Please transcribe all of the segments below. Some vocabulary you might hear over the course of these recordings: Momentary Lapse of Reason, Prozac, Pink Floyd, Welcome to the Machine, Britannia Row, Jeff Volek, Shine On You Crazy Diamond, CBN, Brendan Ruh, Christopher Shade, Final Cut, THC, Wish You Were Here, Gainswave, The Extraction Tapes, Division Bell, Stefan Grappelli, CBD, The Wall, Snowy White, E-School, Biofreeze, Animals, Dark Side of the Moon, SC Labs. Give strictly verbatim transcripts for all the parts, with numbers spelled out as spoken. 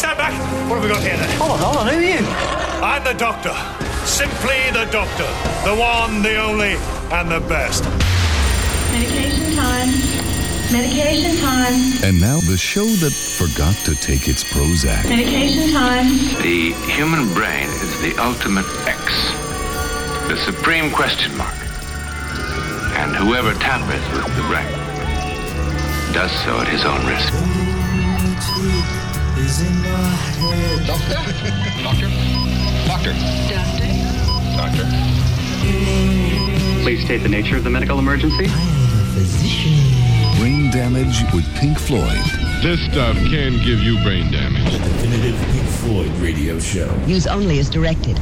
Stand back. What have we got here then? Hold on, hold on. Who are you? I'm the Doctor. Simply the Doctor. The one, the only, and the best. Medication time. Medication time. And now the show that forgot to take its Prozac. Medication time. The human brain is the ultimate X. The supreme question mark. And whoever tampers with the brain does so at his own risk. Doctor? Doctor? Doctor? Doctor? Doctor? Please state the nature of the medical emergency. I am a physician. Brain damage with Pink Floyd. This stuff can give you brain damage. The definitive Pink Floyd radio show. Use only as directed.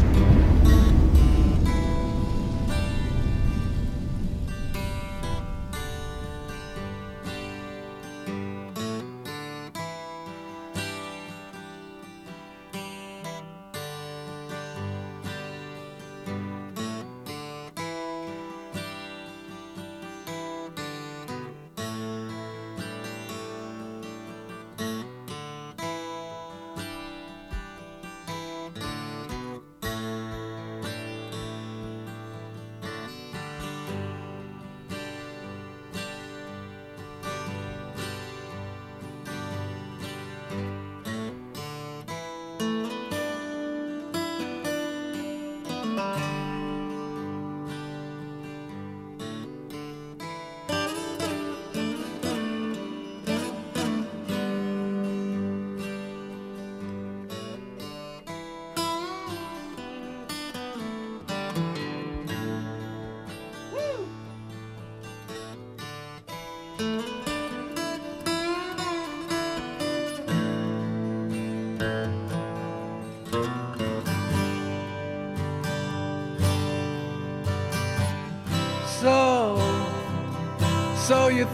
You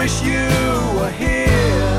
Wish you were here.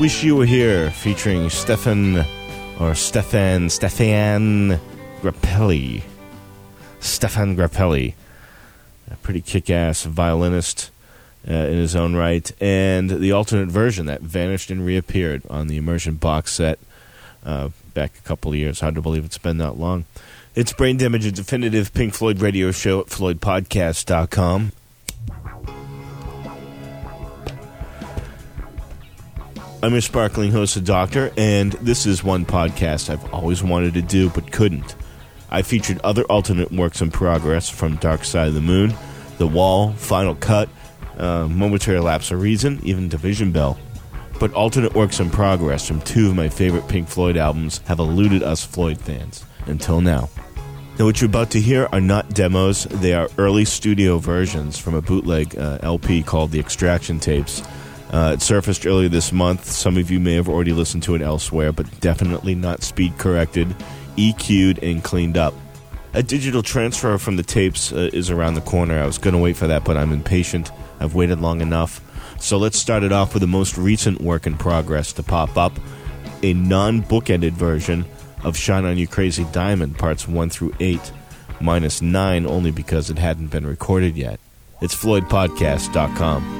Wish You Were Here, featuring Stefan, or Stefan, Stefan Grappelli. Stefan Grappelli, a pretty kick-ass violinist uh, in his own right, and the alternate version that vanished and reappeared on the Immersion box set uh, back a couple of years. Hard to believe it's been that long. It's Brain Damage, a definitive Pink Floyd radio show at floyd podcast dot com. I'm your sparkling host, The Doctor, and this is one podcast I've always wanted to do but couldn't. I featured other alternate works in progress from Dark Side of the Moon, The Wall, Final Cut, uh, Momentary Lapse of Reason, even Division Bell. But alternate works in progress from two of my favorite Pink Floyd albums have eluded us Floyd fans, until now. Now, what you're about to hear are not demos, they are early studio versions from a bootleg uh, L P called The Extraction Tapes. Uh, it surfaced earlier this month. Some of you may have already listened to it elsewhere, but definitely not speed corrected, E Q'd, and cleaned up. A digital transfer from the tapes uh, is around the corner. I was going to wait for that, but I'm impatient. I've waited long enough. So let's start it off with the most recent work in progress to pop up, a non-bookended version of Shine On You Crazy Diamond, parts one through eight, minus nine only because it hadn't been recorded yet. It's floyd podcast dot com.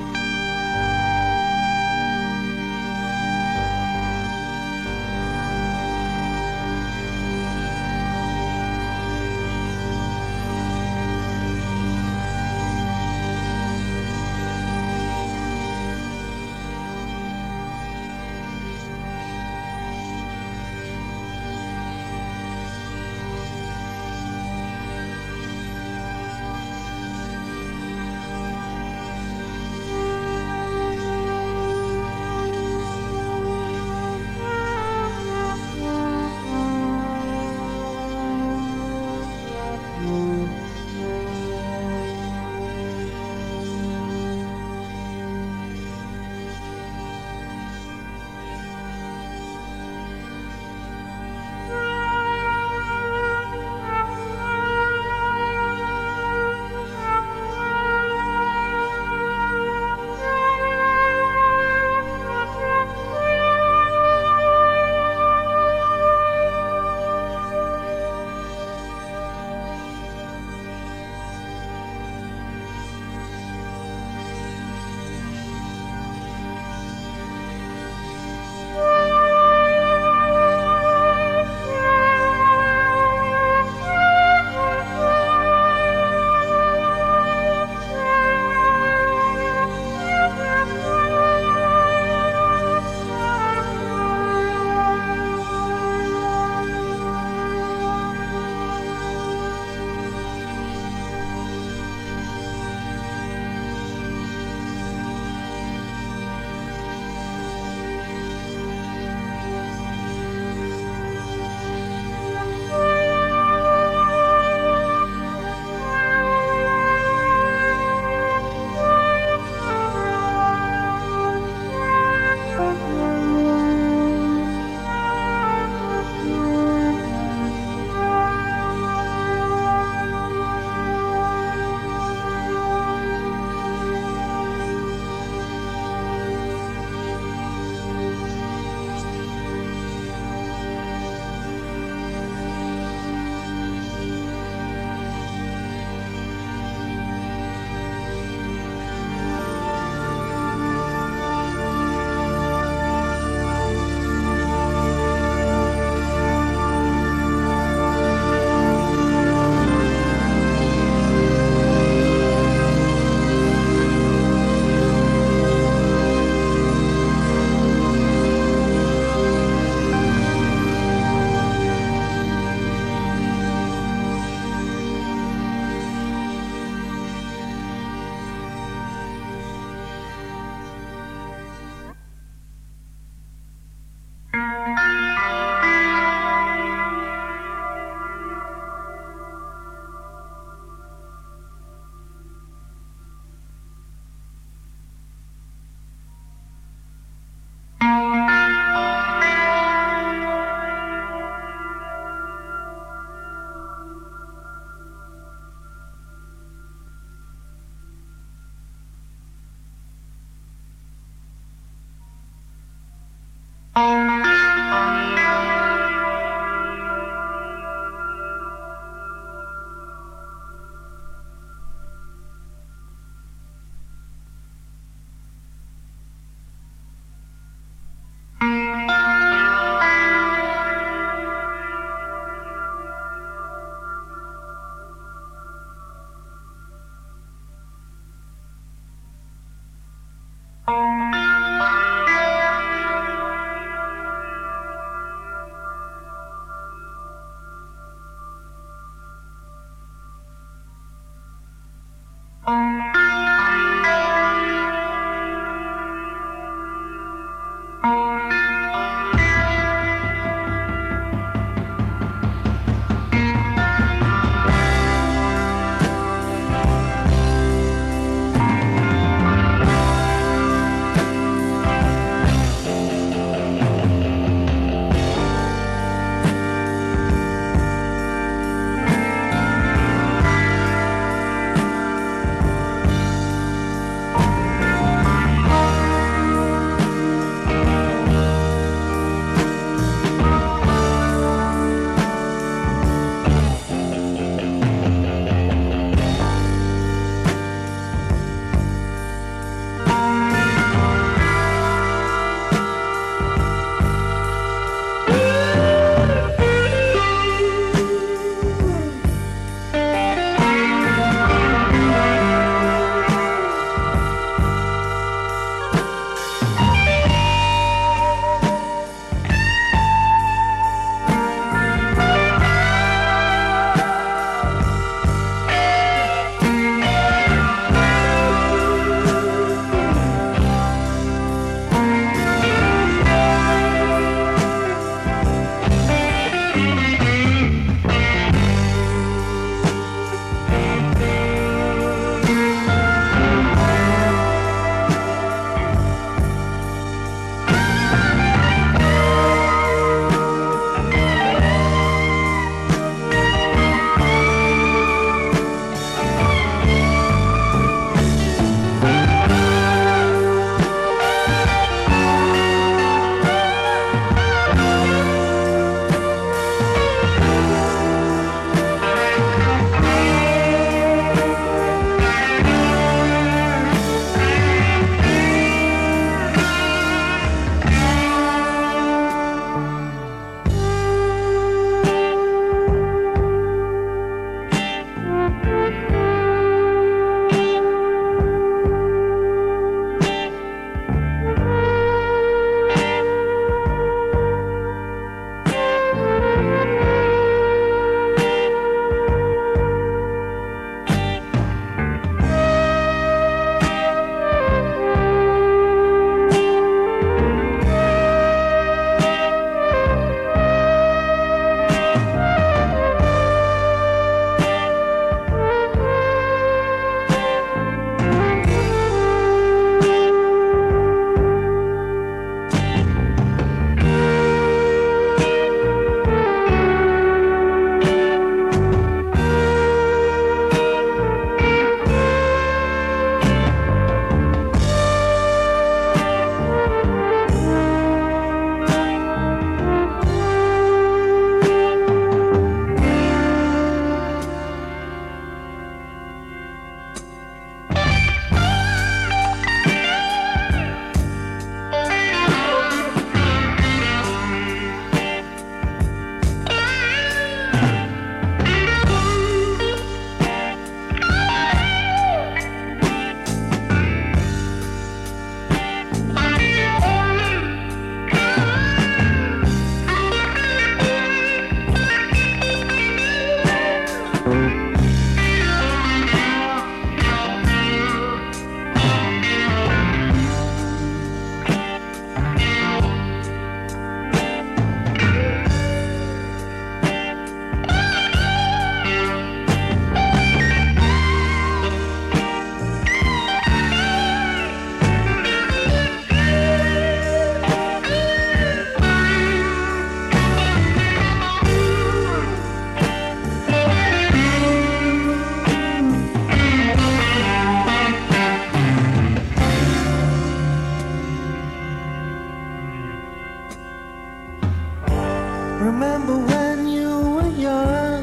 remember when you were young.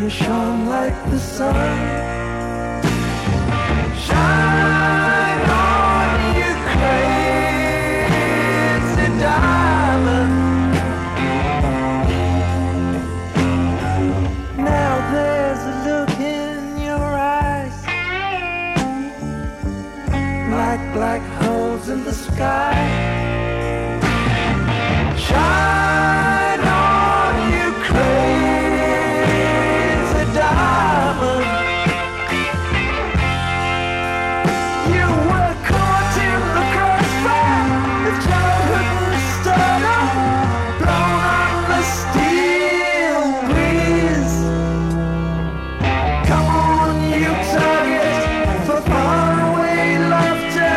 You shone like the sun. Shine on you crazy diamond. Now there's a look in your eyes, like black holes in the sky. Shine on you crazy diamond. You were caught in the crossfire of childhood nostalgia, blown on the steel breeze. Come on you target for faraway laughter.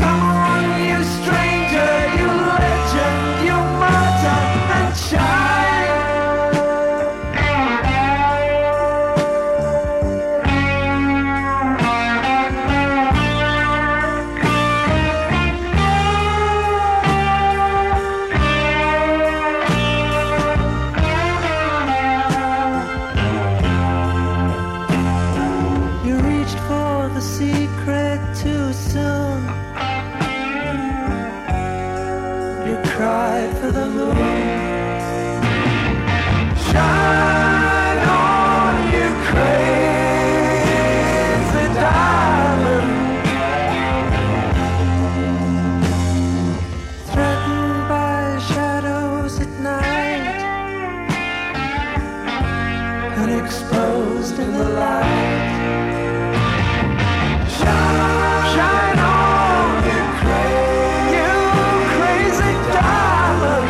Come on you stranger, you legend. Shine on you crazy, you crazy diamond.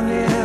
Ah!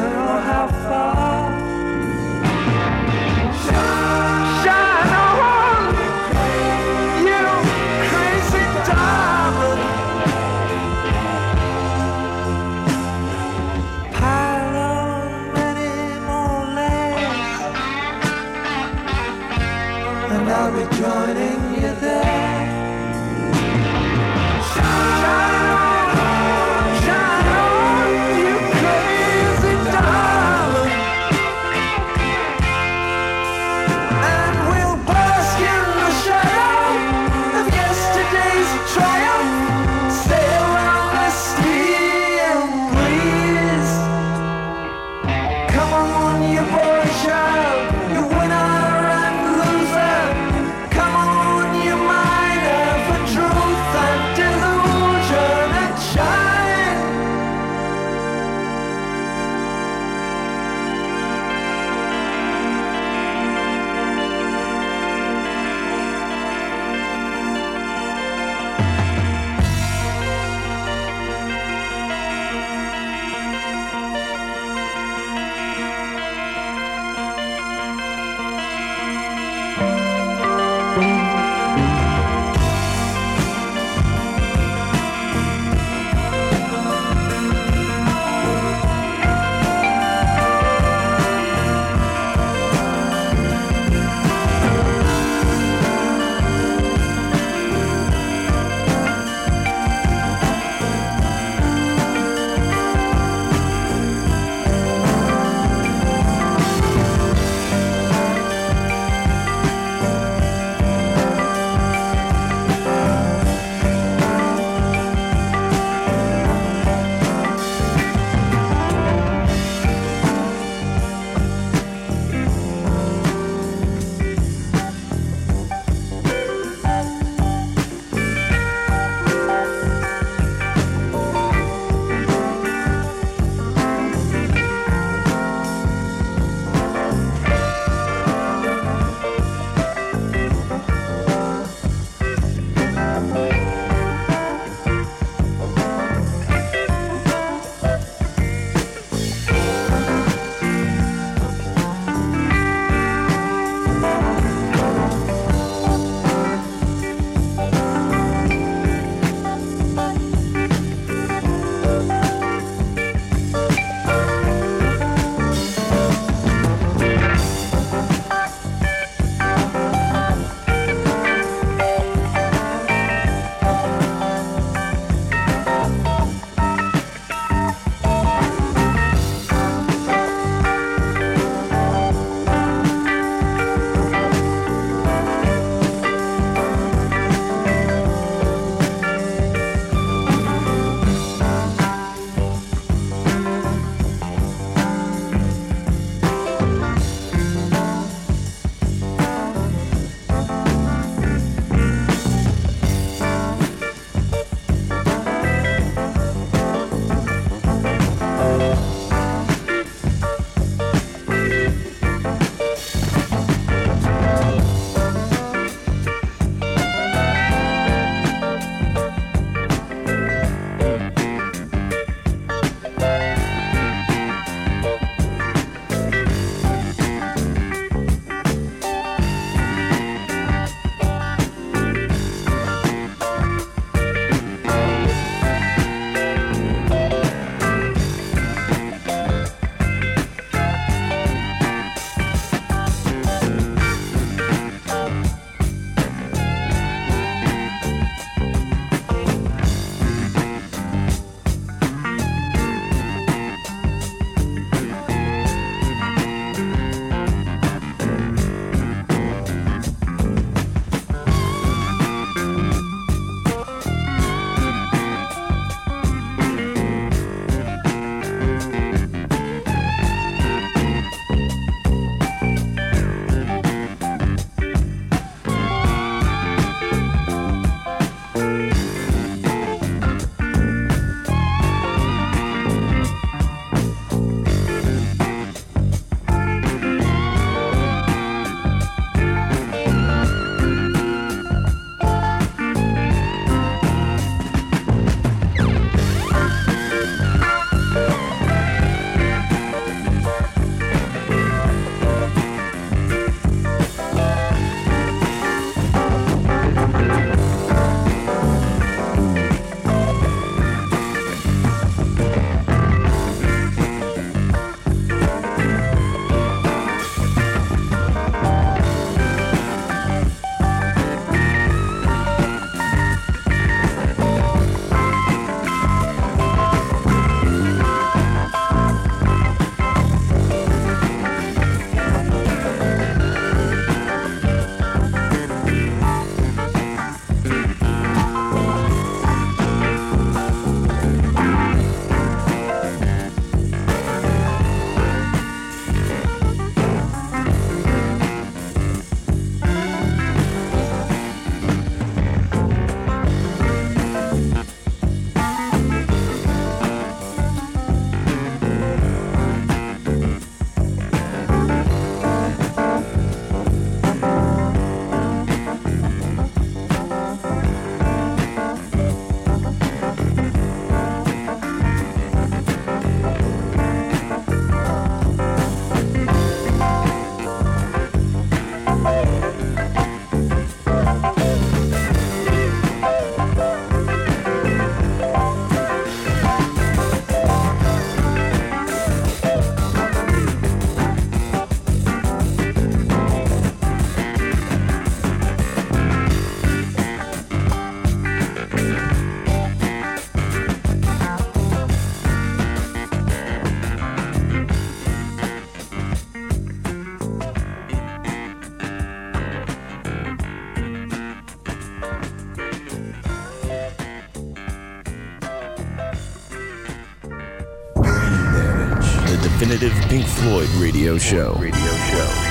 definitive Pink Floyd radio show. Radio show.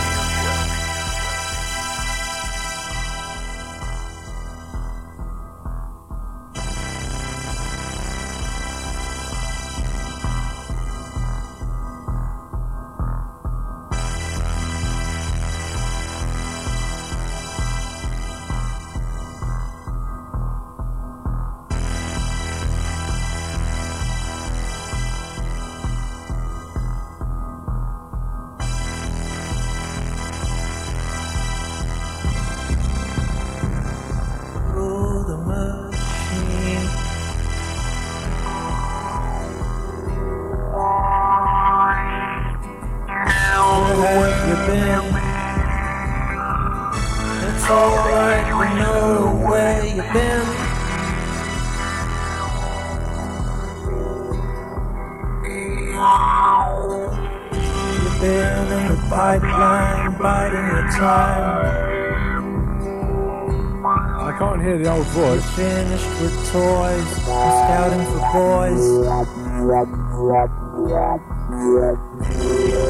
Finished with toys, and scouting for boys. You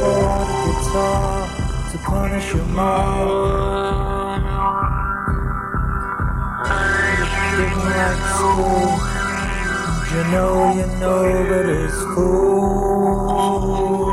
bought a guitar to punish your mom. Didn't like school, you know, you know that it's cool.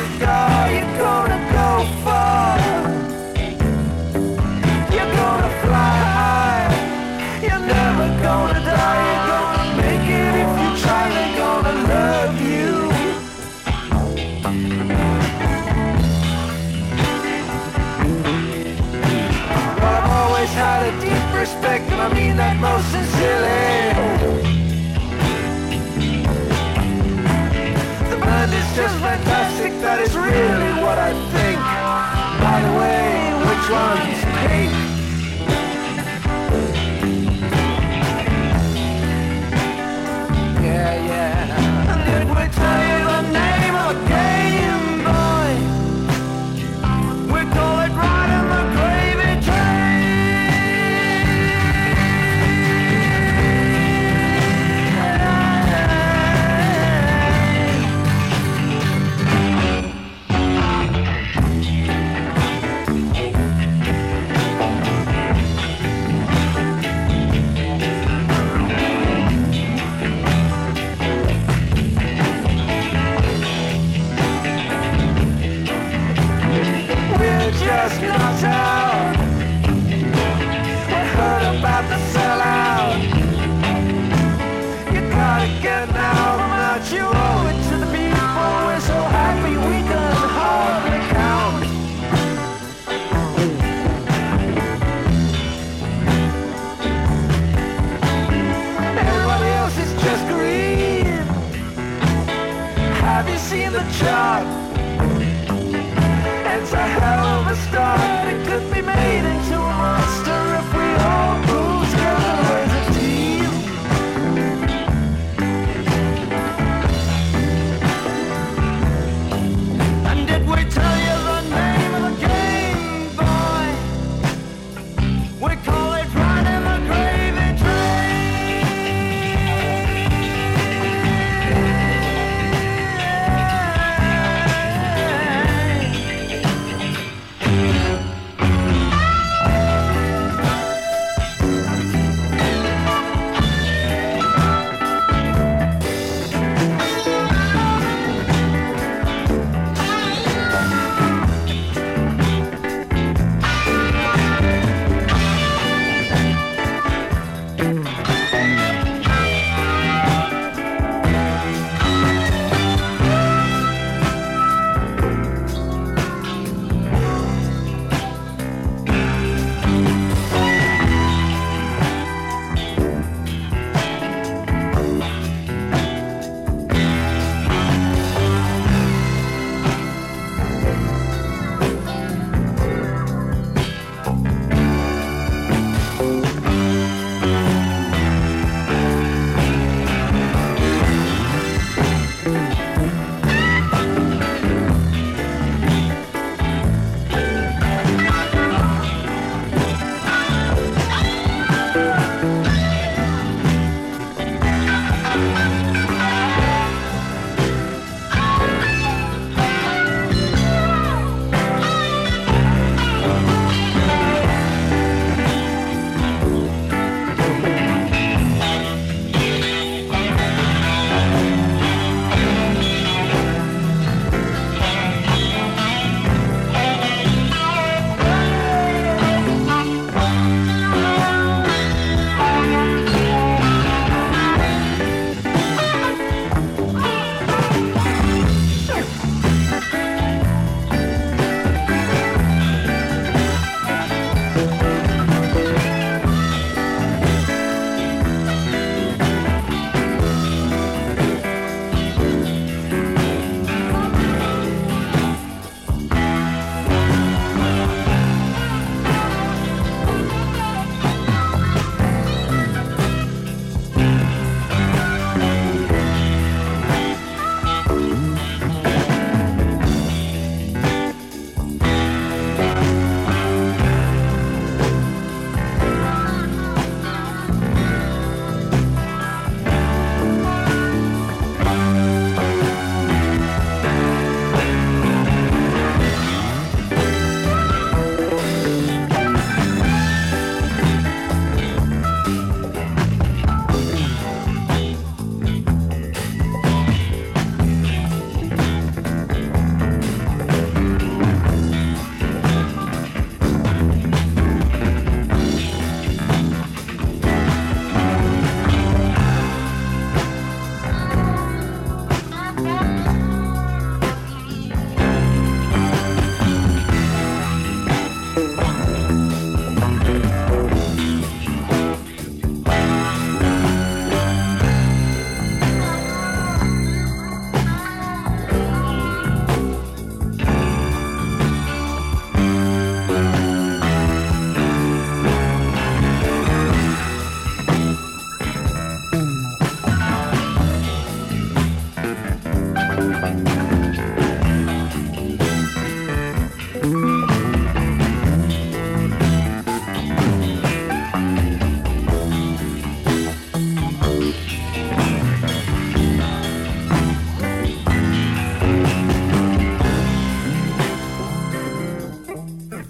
cigar, you're gonna go far. You're gonna fly high. You're never gonna die. You're gonna make it if you try. They're gonna love you. I've always had a deep respect, and I mean that most sincerely. It's just fantastic, that is really what I think. By the way, which one's pink? Yeah, yeah. And did we tell you the name of the game, boy? We call it riding the gravy train. Just knocked out. We heard about the sellout. You gotta get out, not you owe it to the people. We're so happy we can hardly count. Everybody else is just green. Have you seen the chart? It's a hell of a start. It could be made into a monster if we all move together as a team. And did we tell you the name of the game, boy? We call it riding the gravy train. We'll be right back.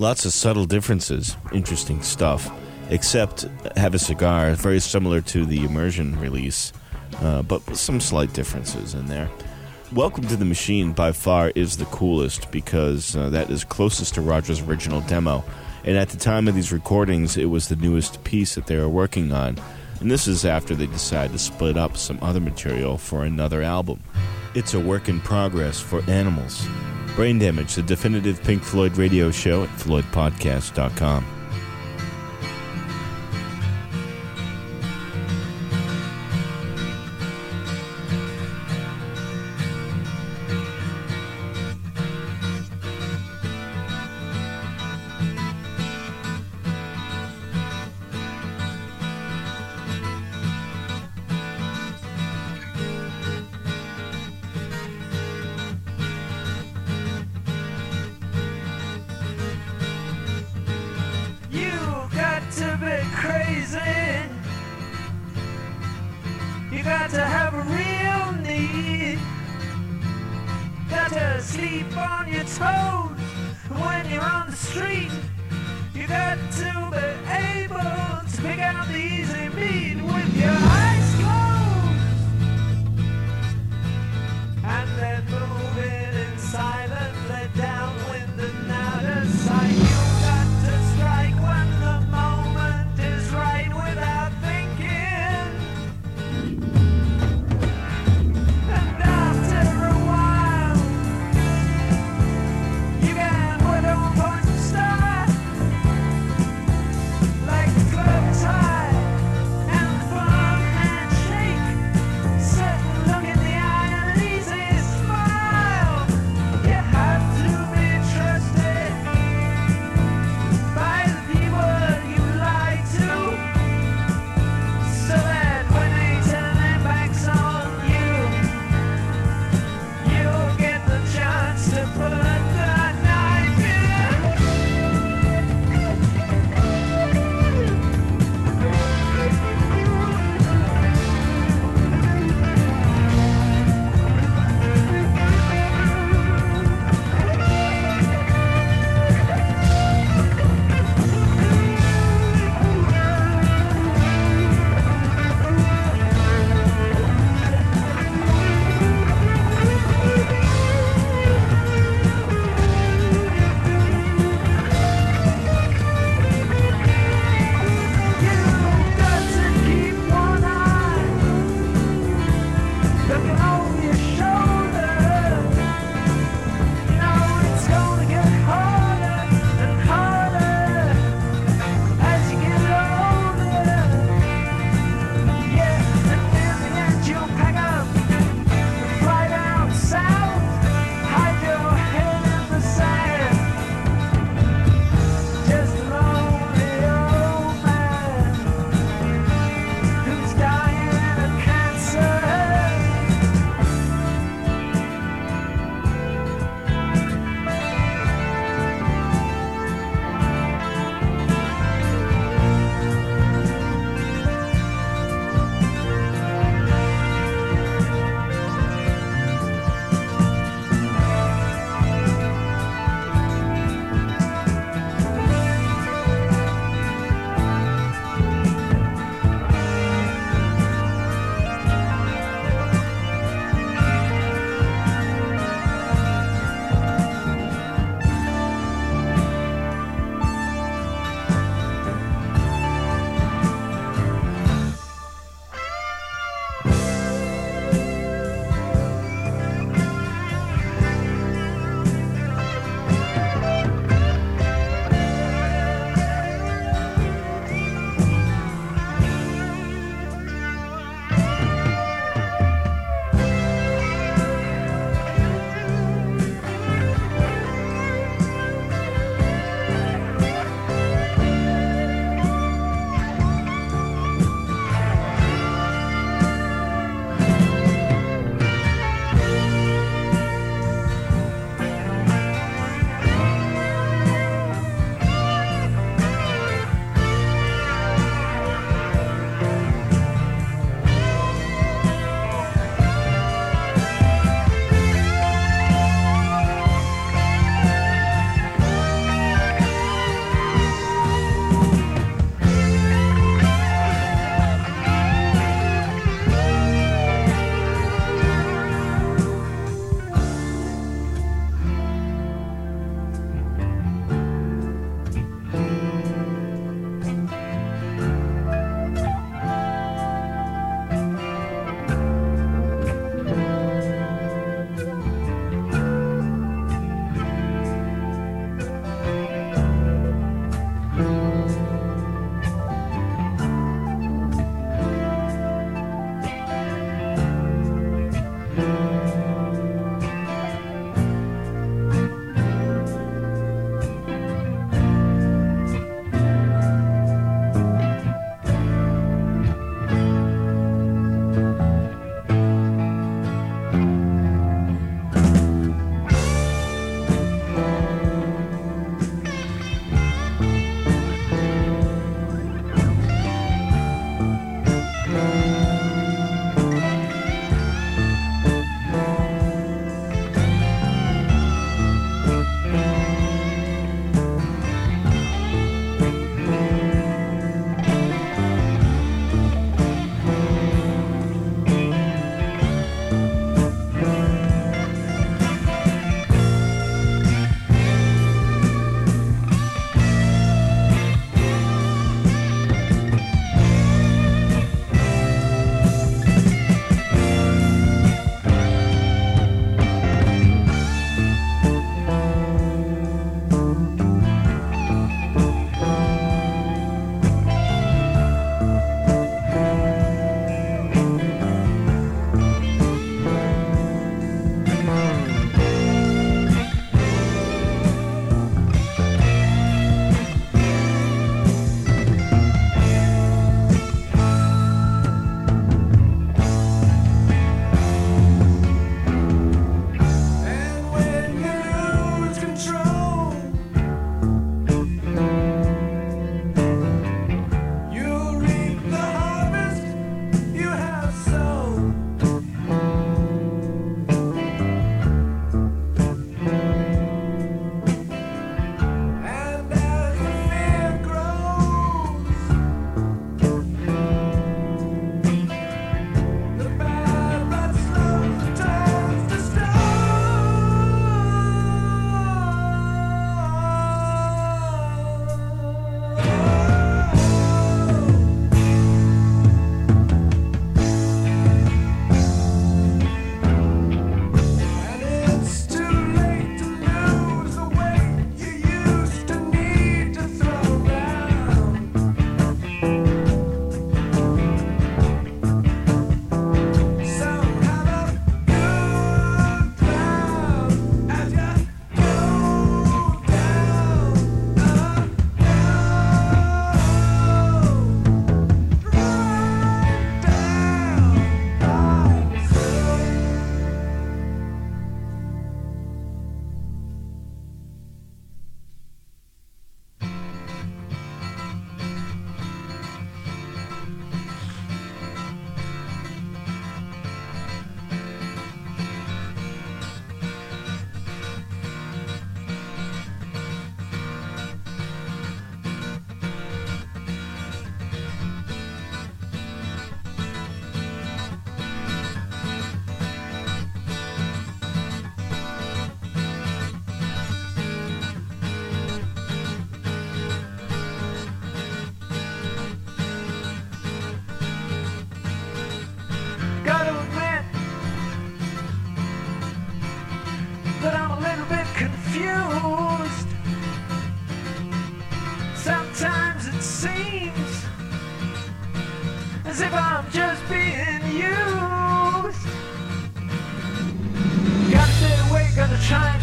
Lots of subtle differences. Interesting stuff. Except Have a Cigar, very similar to the Immersion release, uh, but with some slight differences in there. Welcome to the Machine, by far, is the coolest because uh, that is closest to Roger's original demo. And at the time of these recordings, it was the newest piece that they were working on. And this is after they decide to split up some other material for another album. It's a work in progress for Animals. Brain Damage, the definitive Pink Floyd radio show at floyd podcast dot com.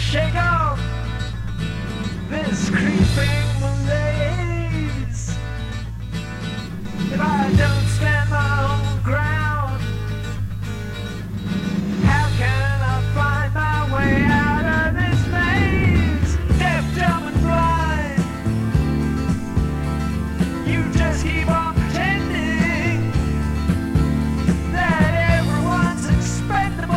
Shake off this creeping malaise. If I don't stand my own ground, how can I find my way out of this maze? Deaf, dumb, and blind, you just keep on pretending that everyone's expendable.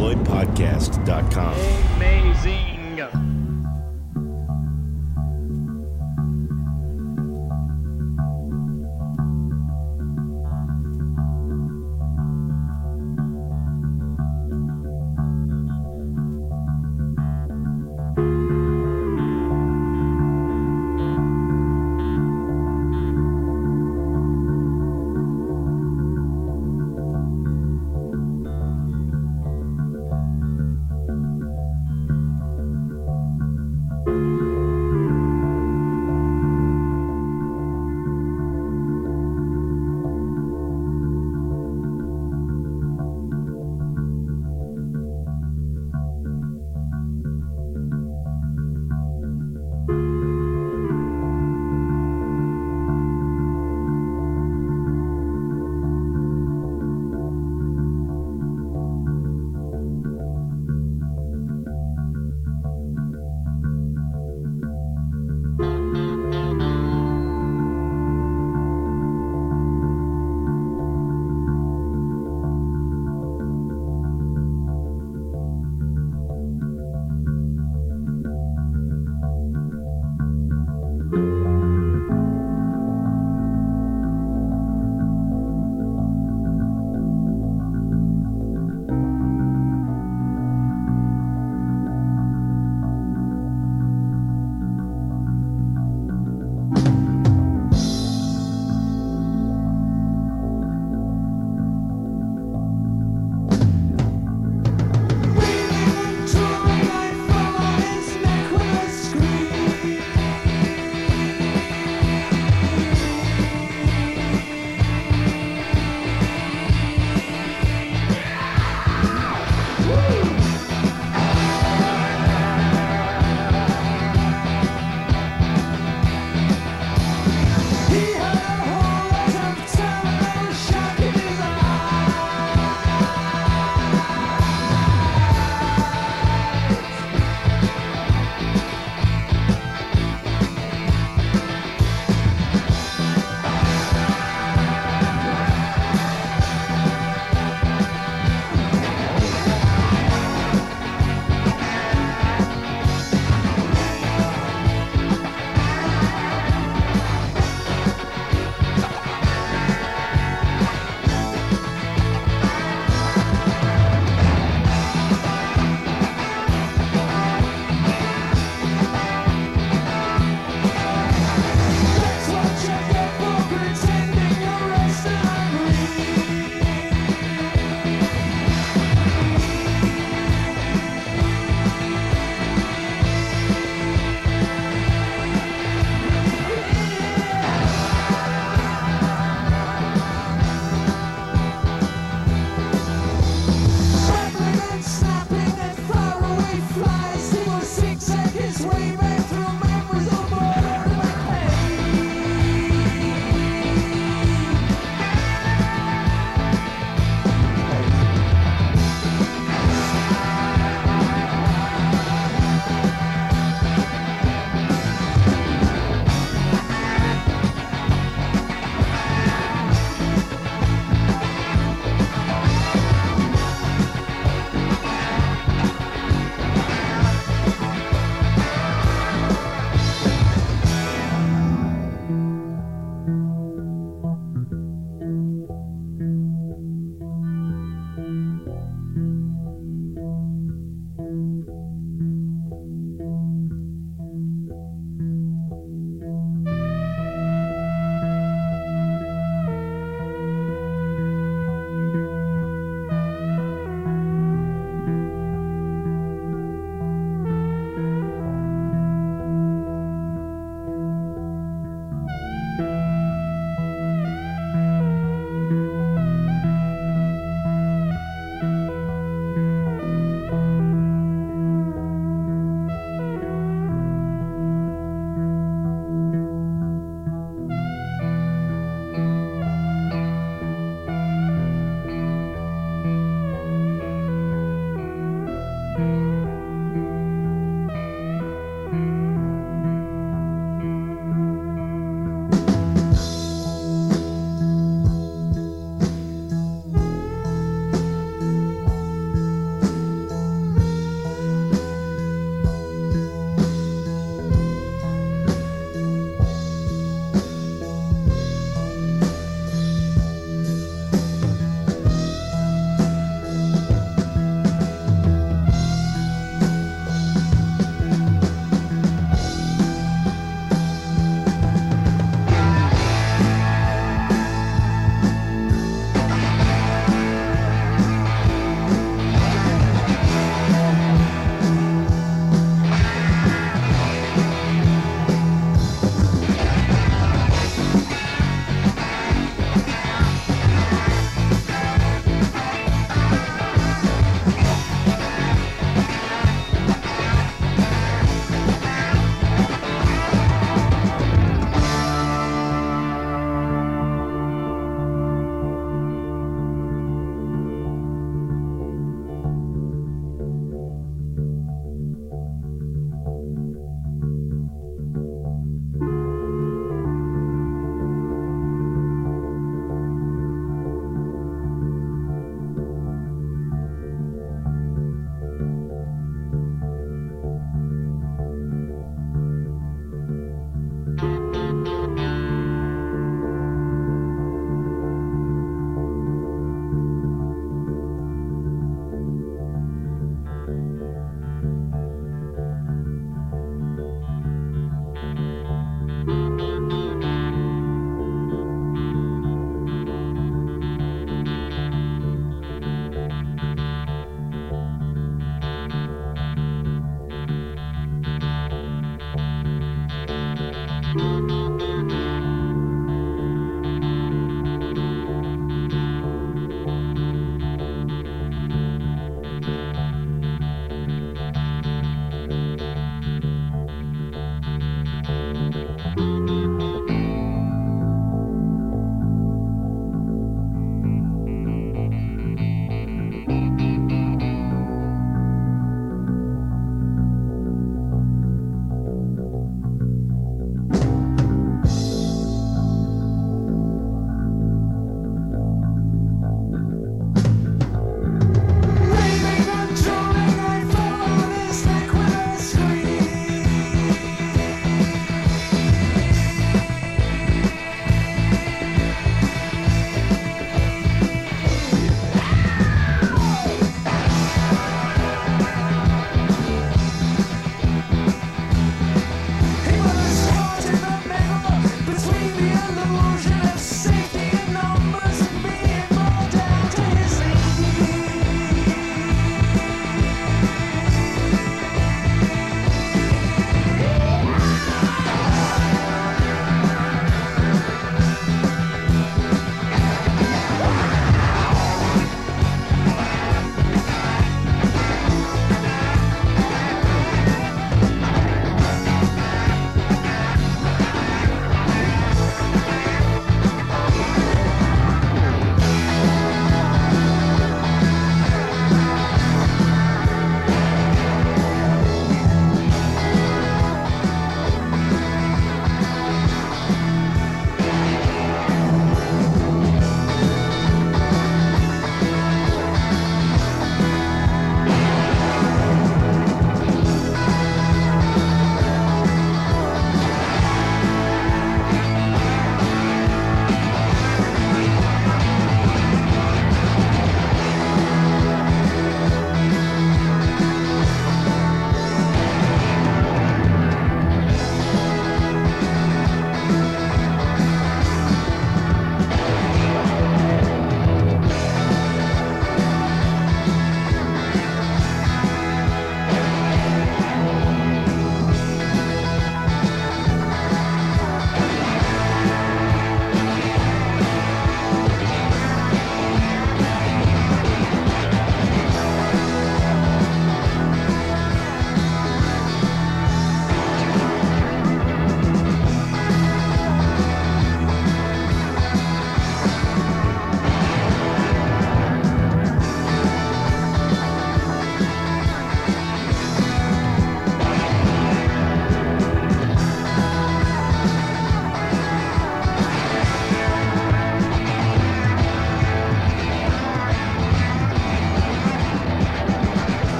Floyd Podcast dot com. Amazing.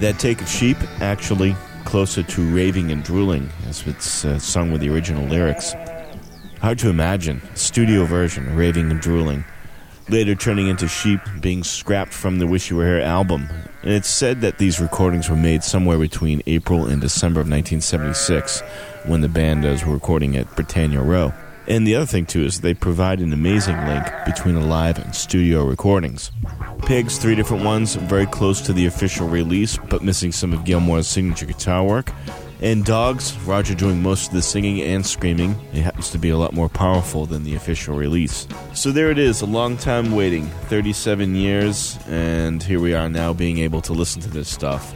That take of Sheep, actually closer to raving and drooling, as it's uh, sung with the original lyrics. Hard to imagine. Studio version, raving and drooling. Later turning into Sheep, being scrapped from the Wish You Were Here album. And it's said that these recordings were made somewhere between April and December of nineteen seventy-six, when the band was recording at Britannia Row. And the other thing, too, is they provide an amazing link between the live and studio recordings. Pigs, three different ones, very close to the official release, but missing some of Gilmour's signature guitar work. And Dogs, Roger doing most of the singing and screaming. It happens to be a lot more powerful than the official release. So there it is, a long time waiting, thirty-seven years, and here we are now being able to listen to this stuff.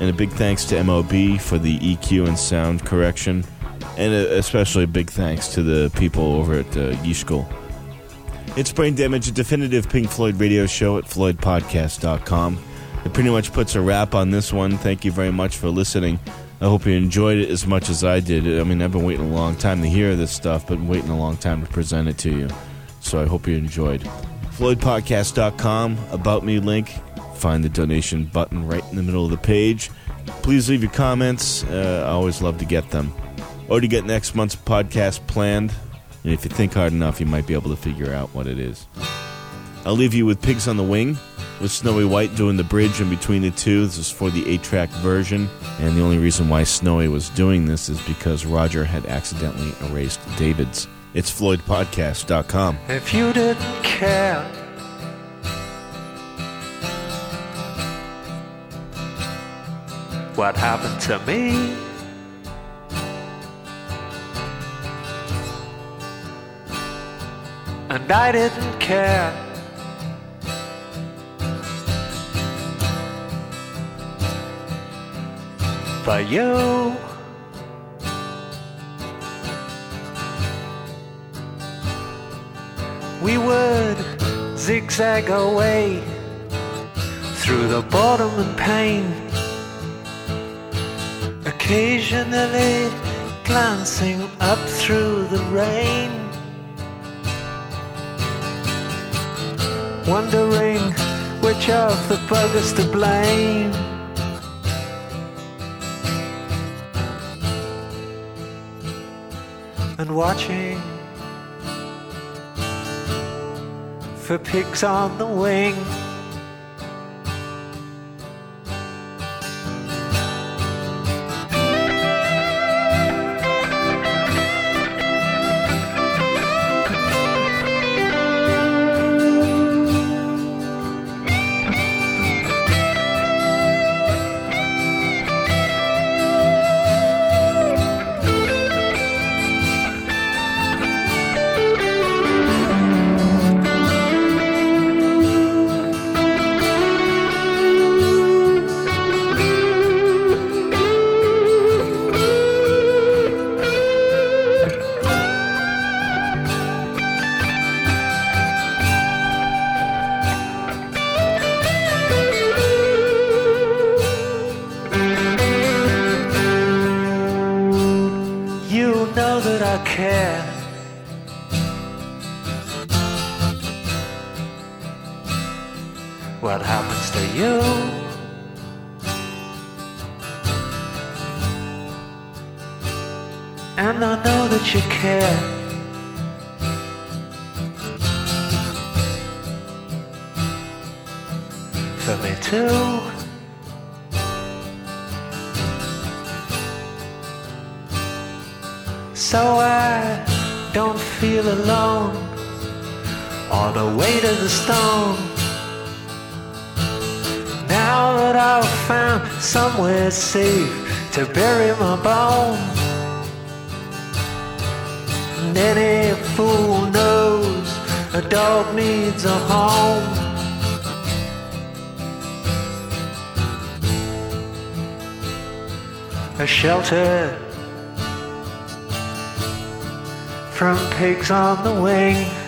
And a big thanks to M O B for the E Q and sound correction. And especially a big thanks to the people over at uh, E-School. It's Brain Damage, a definitive Pink Floyd radio show at floyd podcast dot com. It pretty much puts a wrap on this one. Thank you very much for listening. I hope you enjoyed it as much as I did. I mean, I've been waiting a long time to hear this stuff, but I'm waiting a long time to present it to you. So I hope you enjoyed. floyd podcast dot com, About Me link. Find the donation button right in the middle of the page. Please leave your comments. Uh, I always love to get them. Or to get next month's podcast planned. And if you think hard enough, you might be able to figure out what it is. I'll leave you with Pigs on the Wing, with Snowy White doing the bridge in between the two. This is for the eight-track version. And the only reason why Snowy was doing this is because Roger had accidentally erased David's. It's floyd podcast dot com. If you didn't care, what happened to me? And I didn't care. For you, we would zigzag our way through the boredom and pain, occasionally glancing up through the rain, wondering which of the buggers to blame. And watching for pigs on the wing. What happens to you? And I know that you care. For me too. So I don't feel alone on the weight of the stone. Now that I've found somewhere safe to bury my bone, and any fool knows a dog needs a home. A shelter from pigs on the wing.